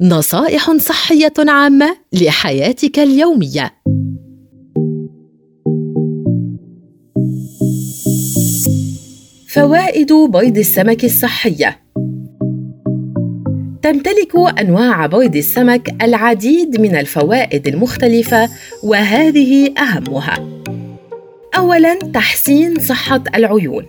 نصائح صحية عامة لحياتك اليومية. فوائد بيض السمك الصحية. تمتلك أنواع بيض السمك العديد من الفوائد المختلفة، وهذه أهمها. أولاً، تحسين صحة العيون.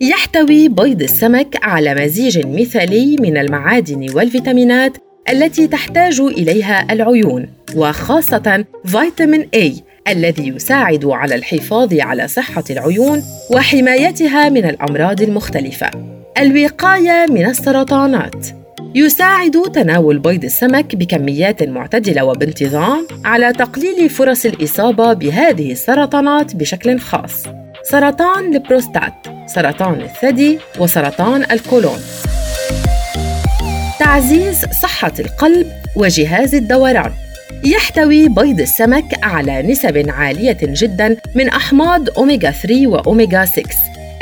يحتوي بيض السمك على مزيج مثالي من المعادن والفيتامينات التي تحتاج إليها العيون، وخاصة فيتامين A الذي يساعد على الحفاظ على صحة العيون وحمايتها من الأمراض المختلفة. الوقاية من السرطانات. يساعد تناول بيض السمك بكميات معتدلة وبانتظام على تقليل فرص الإصابة بهذه السرطانات بشكل خاص: سرطان البروستات، سرطان الثدي، وسرطان القولون. تعزيز صحة القلب وجهاز الدوران. يحتوي بيض السمك على نسب عالية جداً من أحماض أوميغا 3 وأوميغا 6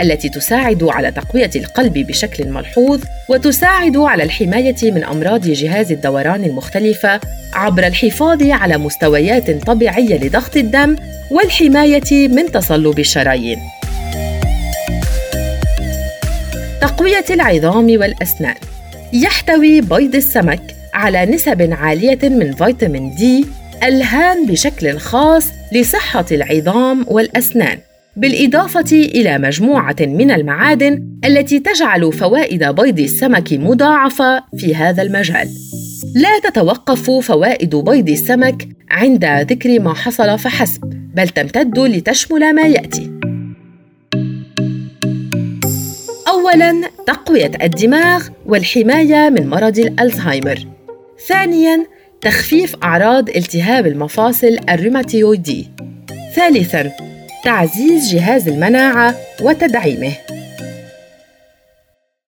التي تساعد على تقوية القلب بشكل ملحوظ، وتساعد على الحماية من أمراض جهاز الدوران المختلفة عبر الحفاظ على مستويات طبيعية لضغط الدم والحماية من تصلب الشرايين. تقوية العظام والأسنان. يحتوي بيض السمك على نسب عالية من فيتامين دي الهام بشكل خاص لصحة العظام والأسنان، بالإضافة إلى مجموعة من المعادن التي تجعل فوائد بيض السمك مضاعفة في هذا المجال. لا تتوقف فوائد بيض السمك عند ذكر ما حصل فحسب، بل تمتد لتشمل ما يأتي. أولاً، تقوية الدماغ والحماية من مرض الألزهايمر. ثانياً، تخفيف أعراض التهاب المفاصل الروماتيويدي. ثالثاً، تعزيز جهاز المناعة وتدعيمه.